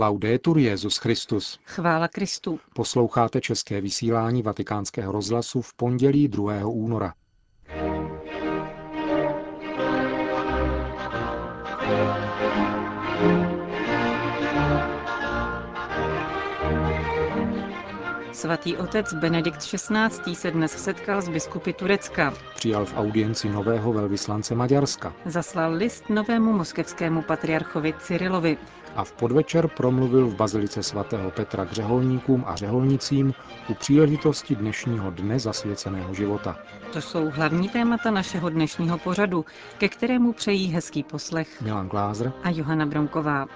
Laudetur Jesus Christus. Chvála Kristu. Posloucháte české vysílání Vatikánského rozhlasu v pondělí 2. února. Svatý otec Benedikt XVI. Se dnes setkal s biskupy Turecka. Přijal v audienci nového velvyslance Maďarska. Zaslal list novému moskevskému patriarchovi Cyrilovi. A v podvečer promluvil v bazilice svatého Petra k řeholníkům a řeholnicím u příležitosti dnešního dne zasvěceného života. To jsou hlavní témata našeho dnešního pořadu, ke kterému přejí hezký poslech Milan Glázer a Johana Bromková.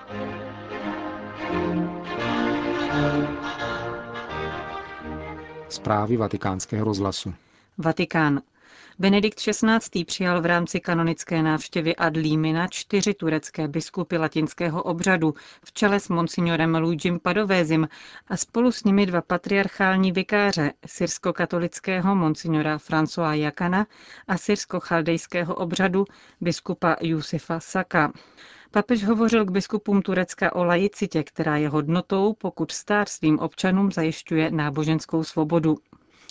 Zprávy Vatikánského rozhlasu. Vatikán. Benedikt XVI. Přijal v rámci kanonické návštěvy ad limina 4 turecké biskupy latinského obřadu v čele s monsignorem Luigim Padovesim a spolu s nimi 2 patriarchální vikáře, syrsko-katolického monsignora François Jakana a syrsko-chaldejského obřadu biskupa Jusifa Saka. Papež hovořil k biskupům Turecka o laicitě, která je hodnotou, pokud stát svým občanům zajišťuje náboženskou svobodu.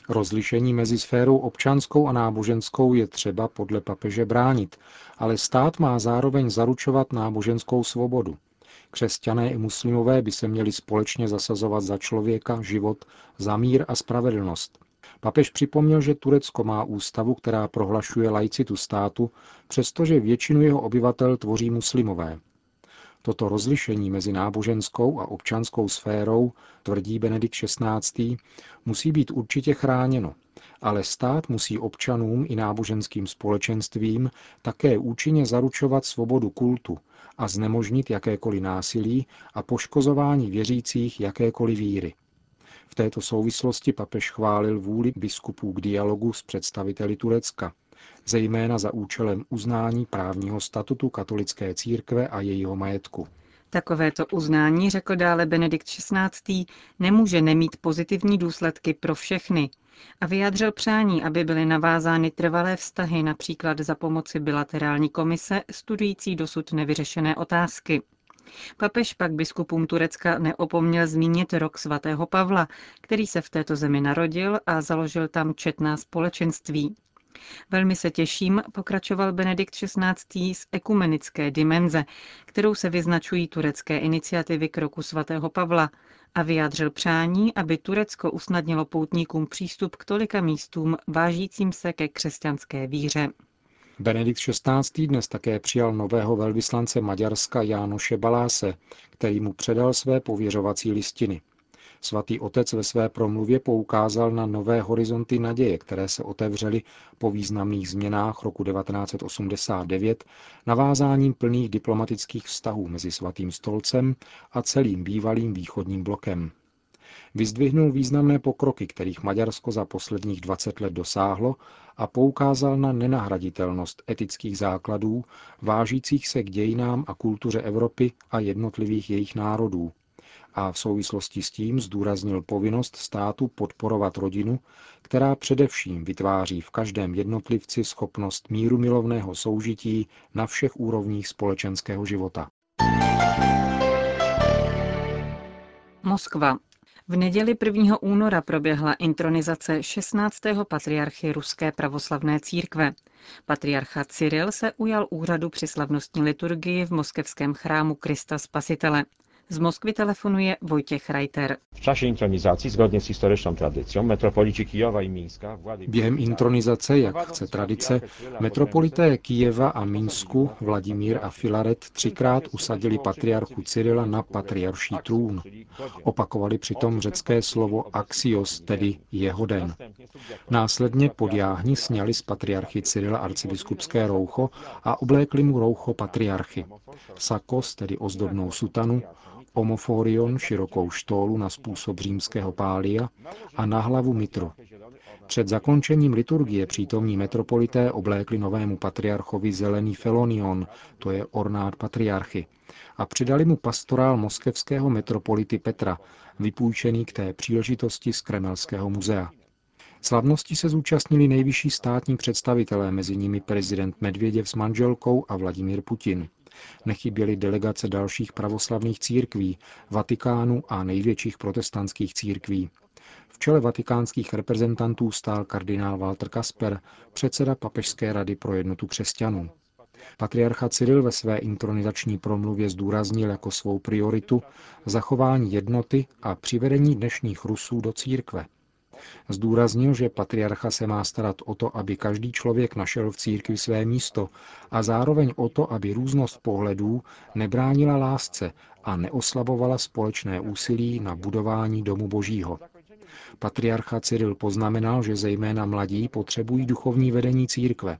Rozlišení mezi sférou občanskou a náboženskou je třeba podle papeže bránit, ale stát má zároveň zaručovat náboženskou svobodu. Křesťané i muslimové by se měli společně zasazovat za člověka, život, za mír a spravedlnost. Papež připomněl, že Turecko má ústavu, která prohlašuje laicitu státu, přestože většinu jeho obyvatel tvoří muslimové. Toto rozlišení mezi náboženskou a občanskou sférou, tvrdí Benedikt XVI., musí být určitě chráněno, ale stát musí občanům i náboženským společenstvím také účinně zaručovat svobodu kultu a znemožnit jakékoliv násilí a poškozování věřících jakékoliv víry. V této souvislosti papež chválil vůli biskupů k dialogu s představiteli Turecka, zejména za účelem uznání právního statutu katolické církve a jejího majetku. Takovéto uznání, řekl dále Benedikt XVI., nemůže nemít pozitivní důsledky pro všechny a vyjádřil přání, aby byly navázány trvalé vztahy, například za pomoci bilaterální komise studující dosud nevyřešené otázky. Papež pak biskupům Turecka neopomněl zmínit rok svatého Pavla, který se v této zemi narodil a založil tam četná společenství. Velmi se těším, pokračoval Benedikt XVI. Z ekumenické dimenze, kterou se vyznačují turecké iniciativy k roku svatého Pavla, a vyjádřil přání, aby Turecko usnadnilo poutníkům přístup k tolika místům vážícím se ke křesťanské víře. Benedikt XVI. Dnes také přijal nového velvyslance Maďarska Jánoše Baláse, který mu předal své pověřovací listiny. Svatý otec ve své promluvě poukázal na nové horizonty naděje, které se otevřely po významných změnách roku 1989 navázáním plných diplomatických vztahů mezi Svatým stolcem a celým bývalým východním blokem. Vyzdvihnul významné pokroky, kterých Maďarsko za posledních 20 let dosáhlo, a poukázal na nenahraditelnost etických základů, vážících se k dějinám a kultuře Evropy a jednotlivých jejich národů. A v souvislosti s tím zdůraznil povinnost státu podporovat rodinu, která především vytváří v každém jednotlivci schopnost mírumilovného soužití na všech úrovních společenského života. Moskva. V neděli 1. února proběhla intronizace 16. patriarchy Ruské pravoslavné církve. Patriarcha Cyril se ujal úřadu při slavnostní liturgii v moskevském chrámu Krista Spasitele. Z Moskvy telefonuje Vojtěch Reiter. V čase intronizace, zgodně s historickou tradicí, metropoliti Kyjeva i Minska... Během intronizace, jak chce tradice, metropolité Kyjeva a Minsku, Vladimír a Filaret, 3krát usadili patriarchu Cyrila na patriarší trůn. Opakovali přitom řecké slovo axios, tedy jeho den. Následně podjáhni sněli z patriarchy Cyrila arcibiskupské roucho a oblékli mu roucho patriarchy. Sakos, tedy ozdobnou sutanu, omoforion, širokou štólu na způsob římského pália, a na hlavu mitru. Před zakončením liturgie přítomní metropolité oblékli novému patriarchovi zelený felonion, to je ornát patriarchy, a přidali mu pastorál moskevského metropolity Petra, vypůjčený k té příležitosti z Kremelského muzea. Slavnosti se zúčastnili nejvyšší státní představitelé, mezi nimi prezident Medvěděv s manželkou a Vladimír Putin. Nechyběly delegace dalších pravoslavných církví, Vatikánu a největších protestantských církví. V čele vatikánských reprezentantů stál kardinál Walter Kasper, předseda Papežské rady pro jednotu křesťanů. Patriarcha Cyril ve své intronizační promluvě zdůraznil jako svou prioritu zachování jednoty a přivedení dnešních Rusů do církve. Zdůraznil, že patriarcha se má starat o to, aby každý člověk našel v církvi své místo a zároveň o to, aby různost pohledů nebránila lásce a neoslabovala společné úsilí na budování domu Božího. Patriarcha Cyril poznamenal, že zejména mladí potřebují duchovní vedení církve.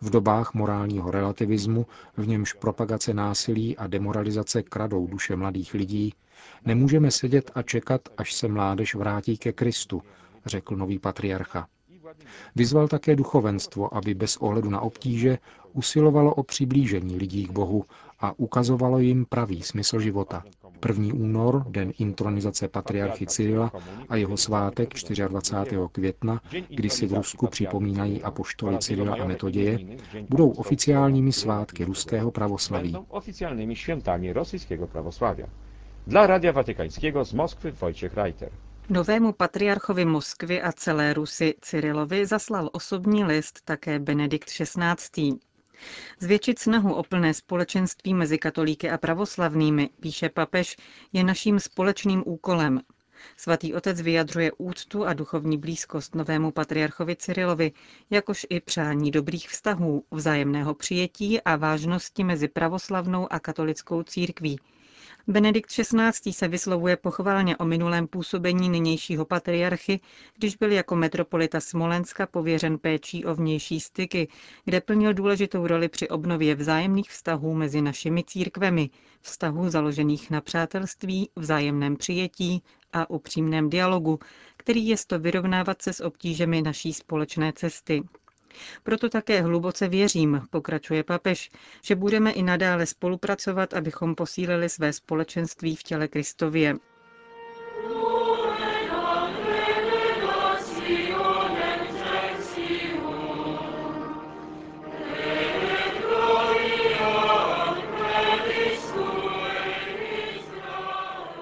V dobách morálního relativismu, v němž propagace násilí a demoralizace kradou duše mladých lidí, nemůžeme sedět a čekat, až se mládež vrátí ke Kristu, řekl nový patriarcha. Vyzval také duchovenstvo, aby bez ohledu na obtíže usilovalo o přiblížení lidí k Bohu a ukazovalo jim pravý smysl života. 1. únor, den intronizace patriarchy Cyrila, a jeho svátek 24. května, kdy si v Rusku připomínají apoštoly Cyrila a Metoděje, budou oficiálními svátky ruského pravoslaví. Dla Radia Vatikánského z Moskvy Vojtěch Reiter. Novému patriarchovi Moskvy a celé Rusy Cyrilovi zaslal osobní list také Benedikt XVI. Zvětšit snahu o plné společenství mezi katolíky a pravoslavnými, píše papež, je naším společným úkolem. Svatý otec vyjadřuje úctu a duchovní blízkost novému patriarchovi Cyrilovi, jakož i přání dobrých vztahů, vzájemného přijetí a vážnosti mezi pravoslavnou a katolickou církví. Benedikt XVI. Se vyslovuje pochválně o minulém působení nynějšího patriarchy, když byl jako metropolita Smolenska pověřen péčí o vnější styky, kde plnil důležitou roli při obnově vzájemných vztahů mezi našimi církvemi, vztahů založených na přátelství, vzájemném přijetí a upřímném dialogu, který je to vyrovnávat se s obtížemi naší společné cesty. Proto také hluboce věřím, pokračuje papež, že budeme i nadále spolupracovat, abychom posílili své společenství v těle Kristově.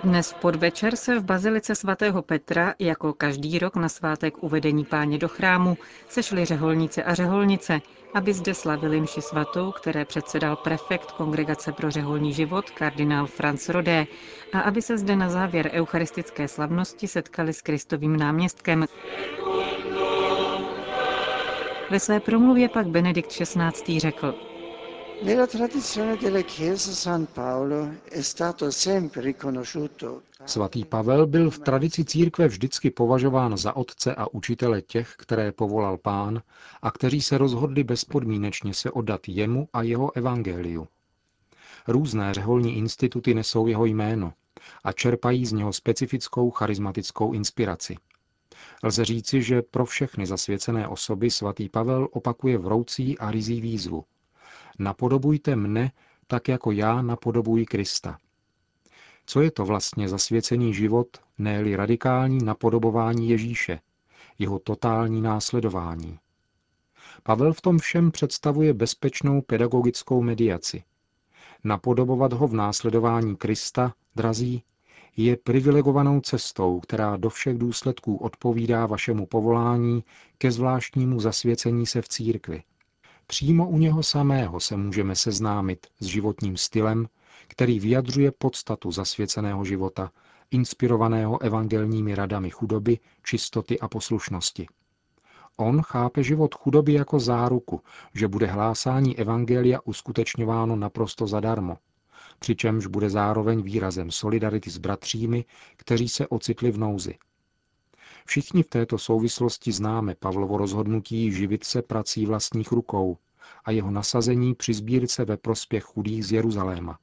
Dnes podvečer se v bazilice svatého Petra, jako každý rok na svátek uvedení Páně do chrámu, sešli řeholníci a řeholnice, aby zde slavili mši svatou, které předsedal prefekt Kongregace pro řeholní život kardinál Franz Rodé, a aby se zde na závěr eucharistické slavnosti setkali s Kristovým náměstkem. Ve své promluvě pak Benedikt XVI. řekl: Svatý Pavel byl v tradici církve vždycky považován za otce a učitele těch, které povolal Pán a kteří se rozhodli bezpodmínečně se oddat jemu a jeho evangeliu. Různé řeholní instituty nesou jeho jméno a čerpají z něho specifickou charismatickou inspiraci. Lze říci, že pro všechny zasvěcené osoby svatý Pavel opakuje vroucí a ryzí výzvu: Napodobujte mne, tak jako já napodobuji Krista. Co je to vlastně zasvěcený život, ne-li radikální napodobování Ježíše, jeho totální následování? Pavel v tom všem představuje bezpečnou pedagogickou mediaci. Napodobovat ho v následování Krista, drazí, je privilegovanou cestou, která do všech důsledků odpovídá vašemu povolání ke zvláštnímu zasvěcení se v církvi. Přímo u něho samého se můžeme seznámit s životním stylem, který vyjadřuje podstatu zasvěceného života, inspirovaného evangelními radami chudoby, čistoty a poslušnosti. On chápe život chudoby jako záruku, že bude hlásání evangelia uskutečňováno naprosto zadarmo, přičemž bude zároveň výrazem solidarity s bratřími, kteří se ocitli v nouzi. Všichni v této souvislosti známe Pavlovo rozhodnutí živit se prací vlastních rukou a jeho nasazení při sbírce ve prospěch chudých z Jeruzaléma.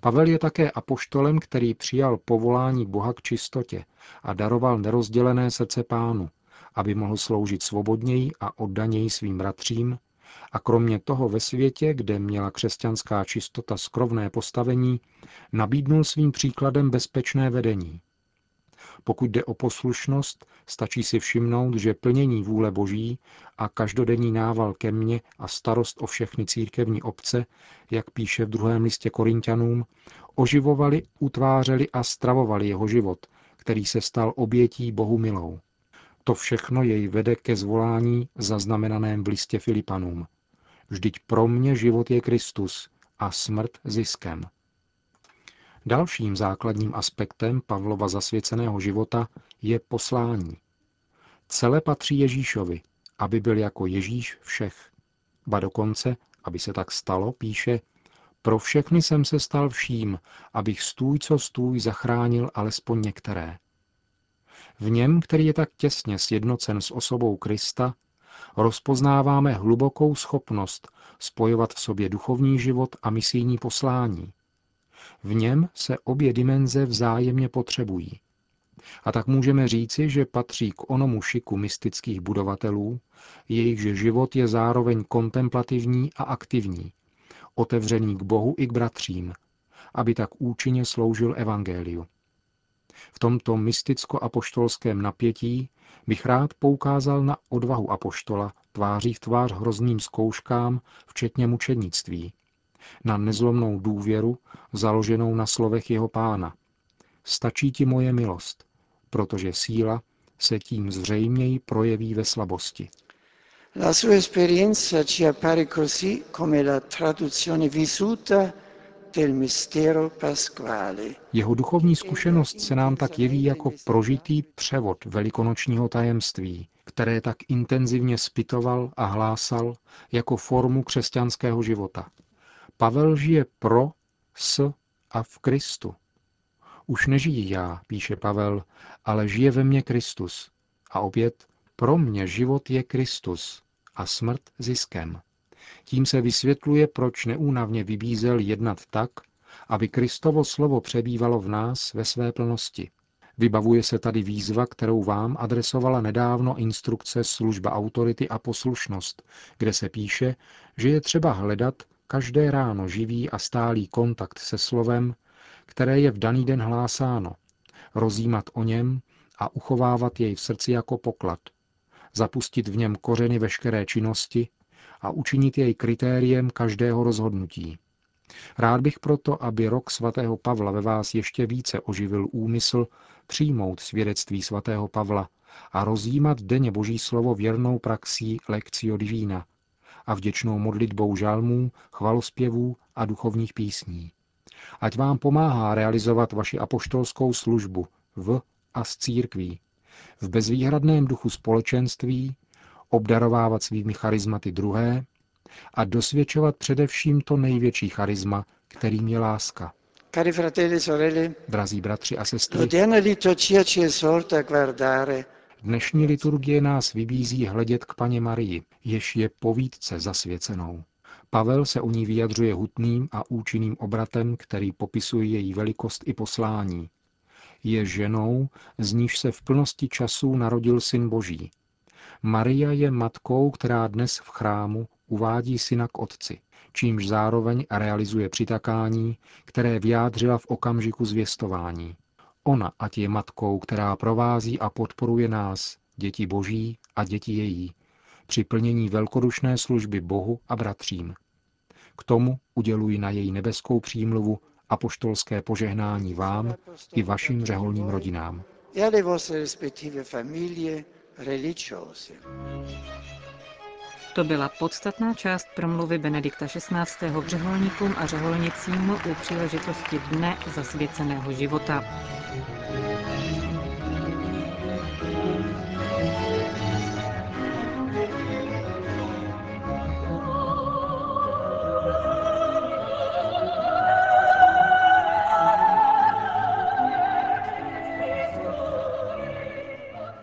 Pavel je také apoštolem, který přijal povolání Boha k čistotě a daroval nerozdělené srdce Pánu, aby mohl sloužit svobodněji a oddaněji svým bratřím, a kromě toho ve světě, kde měla křesťanská čistota skromné postavení, nabídnul svým příkladem bezpečné vedení. Pokud jde o poslušnost, stačí si všimnout, že plnění vůle Boží a každodenní nával ke mně a starost o všechny církevní obce, jak píše v 2. listě Korinťanům, oživovali, utvářeli a stravovali jeho život, který se stal obětí Bohu milou. To všechno jej vede ke zvolání zaznamenaném v listě Filipanům. Vždyť pro mě život je Kristus a smrt ziskem. Dalším základním aspektem Pavlova zasvěceného života je poslání. Celé patří Ježíšovi, aby byl jako Ježíš všech. Ba dokonce, aby se tak stalo, píše, pro všechny jsem se stal vším, abych stůj co stůj zachránil alespoň některé. V něm, který je tak těsně sjednocen s osobou Krista, rozpoznáváme hlubokou schopnost spojovat v sobě duchovní život a misijní poslání. V něm se obě dimenze vzájemně potřebují. A tak můžeme říci, že patří k onomu šiku mystických budovatelů, jejichž život je zároveň kontemplativní a aktivní, otevřený k Bohu i k bratřím, aby tak účinně sloužil evangeliu. V tomto mysticko-apoštolském napětí bych rád poukázal na odvahu apoštola tváří v tvář hrozným zkouškám, včetně mučednictví, na nezlomnou důvěru, založenou na slovech jeho Pána. Stačí ti moje milost, protože síla se tím zřejměji projeví ve slabosti. La sua esperienza ci appare così come la traduzione vissuta del mistero pasquale. Jeho duchovní zkušenost se nám tak jeví jako prožitý převod velikonočního tajemství, které tak intenzivně zpytoval a hlásal jako formu křesťanského života. Pavel žije pro, s a v Kristu. Už nežijí já, píše Pavel, ale žije ve mně Kristus. A opět, pro mě život je Kristus a smrt ziskem. Tím se vysvětluje, proč neúnavně vybízel jednat tak, aby Kristovo slovo přebývalo v nás ve své plnosti. Vybavuje se tady výzva, kterou vám adresovala nedávno instrukce Služba autority a poslušnost, kde se píše, že je třeba hledat každé ráno živý a stálý kontakt se slovem, které je v daný den hlásáno, rozjímat o něm a uchovávat jej v srdci jako poklad, zapustit v něm kořeny veškeré činnosti a učinit jej kritériem každého rozhodnutí. Rád bych proto, aby rok svatého Pavla ve vás ještě více oživil úmysl přijmout svědectví svatého Pavla a rozjímat denně Boží slovo věrnou praxí Lectio Divina a vděčnou modlitbou žalmů, chvalospěvů a duchovních písní. Ať vám pomáhá realizovat vaši apoštolskou službu v a s církví, v bezvýhradném duchu společenství, obdarovávat svými charizmaty druhé a dosvědčovat především to největší charisma, kterým je láska. Cari fratelli, sorelle, drazí bratři a sestry, dnešní liturgie nás vybízí hledět k Panně Marii, jež je povídce zasvěcenou. Pavel se o ní vyjadřuje hutným a účinným obratem, který popisuje její velikost i poslání. Je ženou, z níž se v plnosti časů narodil Syn Boží. Maria je matkou, která dnes v chrámu uvádí syna k otci, čímž zároveň realizuje přitakání, které vyjádřila v okamžiku zvěstování. Ona ať je matkou, která provází a podporuje nás, děti Boží a děti její, při plnění velkodušné služby Bohu a bratřím. K tomu uděluji na její nebeskou přímluvu apoštolské požehnání vám i vašim řeholním rodinám. To byla podstatná část promluvy Benedikta XVI. K řeholníkům a řeholnicím u příležitosti Dne zasvěceného života.